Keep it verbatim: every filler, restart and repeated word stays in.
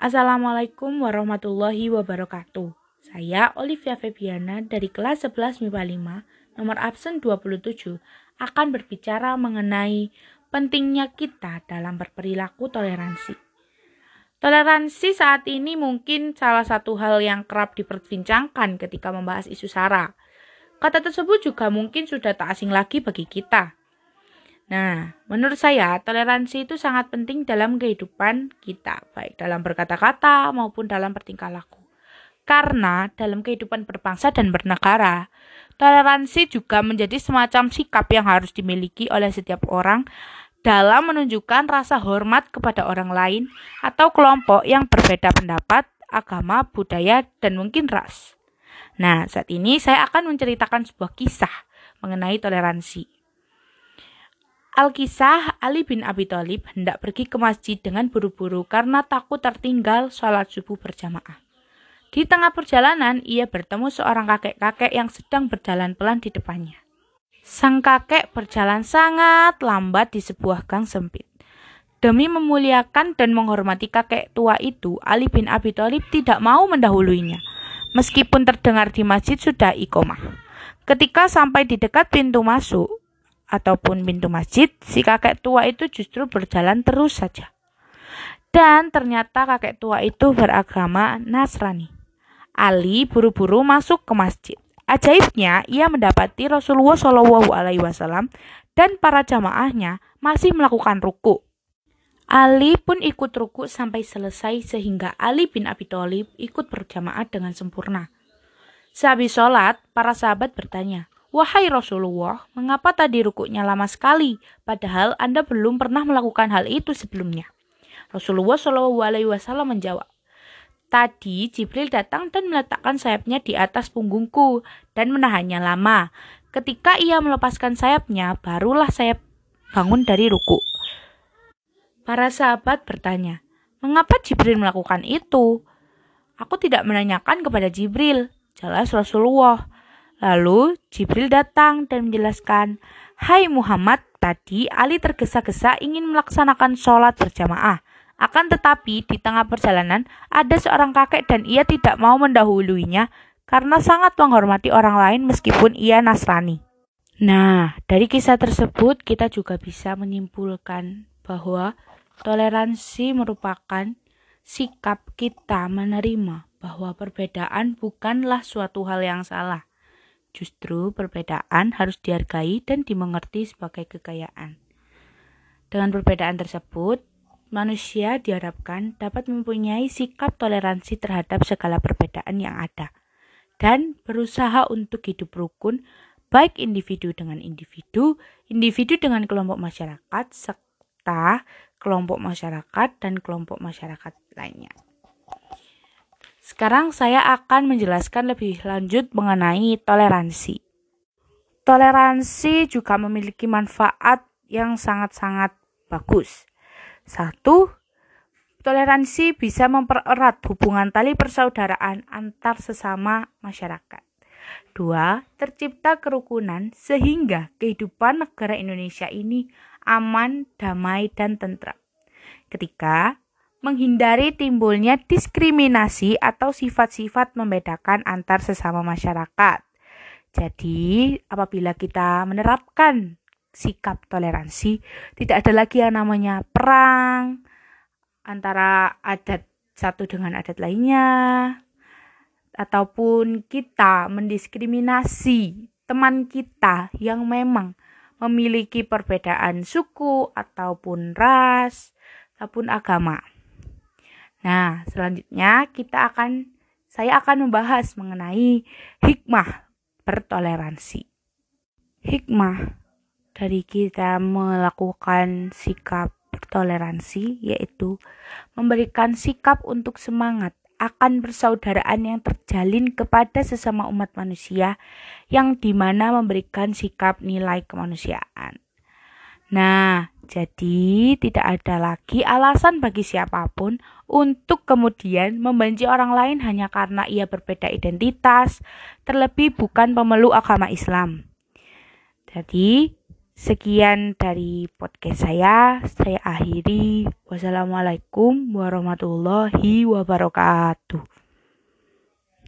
Assalamualaikum warahmatullahi wabarakatuh. Saya Olivia Febiana dari kelas sebelas M I P A lima, nomor absen dua puluh tujuh, akan berbicara mengenai pentingnya kita dalam berperilaku toleransi. Toleransi saat ini mungkin salah satu hal yang kerap diperbincangkan ketika membahas isu SARA. Kata tersebut juga mungkin sudah tak asing lagi bagi kita. Nah, menurut saya toleransi itu sangat penting dalam kehidupan kita, baik dalam berkata-kata maupun dalam bertingkah laku. Karena dalam kehidupan berbangsa dan bernegara, toleransi juga menjadi semacam sikap yang harus dimiliki oleh setiap orang dalam menunjukkan rasa hormat kepada orang lain atau kelompok yang berbeda pendapat, agama, budaya, dan mungkin ras. Nah, saat ini saya akan menceritakan sebuah kisah mengenai toleransi. Alkisah, Ali bin Abi Thalib hendak pergi ke masjid dengan buru-buru karena takut tertinggal sholat subuh berjamaah. Di tengah perjalanan, ia bertemu seorang kakek-kakek yang sedang berjalan pelan di depannya. Sang kakek berjalan sangat lambat di sebuah gang sempit. Demi memuliakan dan menghormati kakek tua itu, Ali bin Abi Thalib tidak mau mendahuluinya, meskipun terdengar di masjid sudah iqomah. Ketika sampai di dekat pintu masuk, ataupun pintu masjid, si kakek tua itu justru berjalan terus saja. Dan ternyata kakek tua itu beragama Nasrani. Ali buru-buru masuk ke masjid. Ajaibnya, ia mendapati Rasulullah shallallahu alaihi wasallam dan para jamaahnya masih melakukan ruku. Ali pun ikut ruku sampai selesai sehingga Ali bin Abi Thalib ikut berjamaah dengan sempurna. Sehabis sholat, para sahabat bertanya, "Wahai Rasulullah, mengapa tadi rukuknya lama sekali, padahal Anda belum pernah melakukan hal itu sebelumnya?" Rasulullah shallallahu alaihi wasallam menjawab, "Tadi Jibril datang dan meletakkan sayapnya di atas punggungku dan menahannya lama. Ketika ia melepaskan sayapnya, barulah saya bangun dari rukuk." Para sahabat bertanya, "Mengapa Jibril melakukan itu?" "Aku tidak menanyakan kepada Jibril," jelas Rasulullah. Lalu Jibril datang dan menjelaskan, "Hai Muhammad, tadi Ali tergesa-gesa ingin melaksanakan sholat berjamaah. Akan tetapi di tengah perjalanan ada seorang kakek dan ia tidak mau mendahuluinya karena sangat menghormati orang lain meskipun ia Nasrani." Nah, dari kisah tersebut kita juga bisa menyimpulkan bahwa toleransi merupakan sikap kita menerima bahwa perbedaan bukanlah suatu hal yang salah. Justru perbedaan harus dihargai dan dimengerti sebagai kekayaan. Dengan perbedaan tersebut, manusia diharapkan dapat mempunyai sikap toleransi terhadap segala perbedaan yang ada dan berusaha untuk hidup rukun, baik individu dengan individu, individu dengan kelompok masyarakat, serta kelompok masyarakat dan kelompok masyarakat lainnya. Sekarang saya akan menjelaskan lebih lanjut mengenai toleransi. Toleransi juga memiliki manfaat yang sangat-sangat bagus. Satu, toleransi bisa mempererat hubungan tali persaudaraan antar sesama masyarakat. Dua, tercipta kerukunan sehingga kehidupan negara Indonesia ini aman, damai, dan tentram. Ketiga, menghindari timbulnya diskriminasi atau sifat-sifat membedakan antar sesama masyarakat. Jadi, apabila kita menerapkan sikap toleransi, tidak ada lagi yang namanya perang antara adat satu dengan adat lainnya, ataupun kita mendiskriminasi teman kita yang memang memiliki perbedaan suku ataupun ras ataupun agama. Nah, selanjutnya kita akan saya akan membahas mengenai hikmah bertoleransi. Hikmah dari kita melakukan sikap bertoleransi yaitu memberikan sikap untuk semangat akan persaudaraan yang terjalin kepada sesama umat manusia yang dimana memberikan sikap nilai kemanusiaan. Nah, jadi tidak ada lagi alasan bagi siapapun untuk kemudian membenci orang lain hanya karena ia berbeda identitas, terlebih bukan pemeluk agama Islam. Jadi, Sekian dari podcast saya, saya akhiri. Wassalamualaikum warahmatullahi wabarakatuh.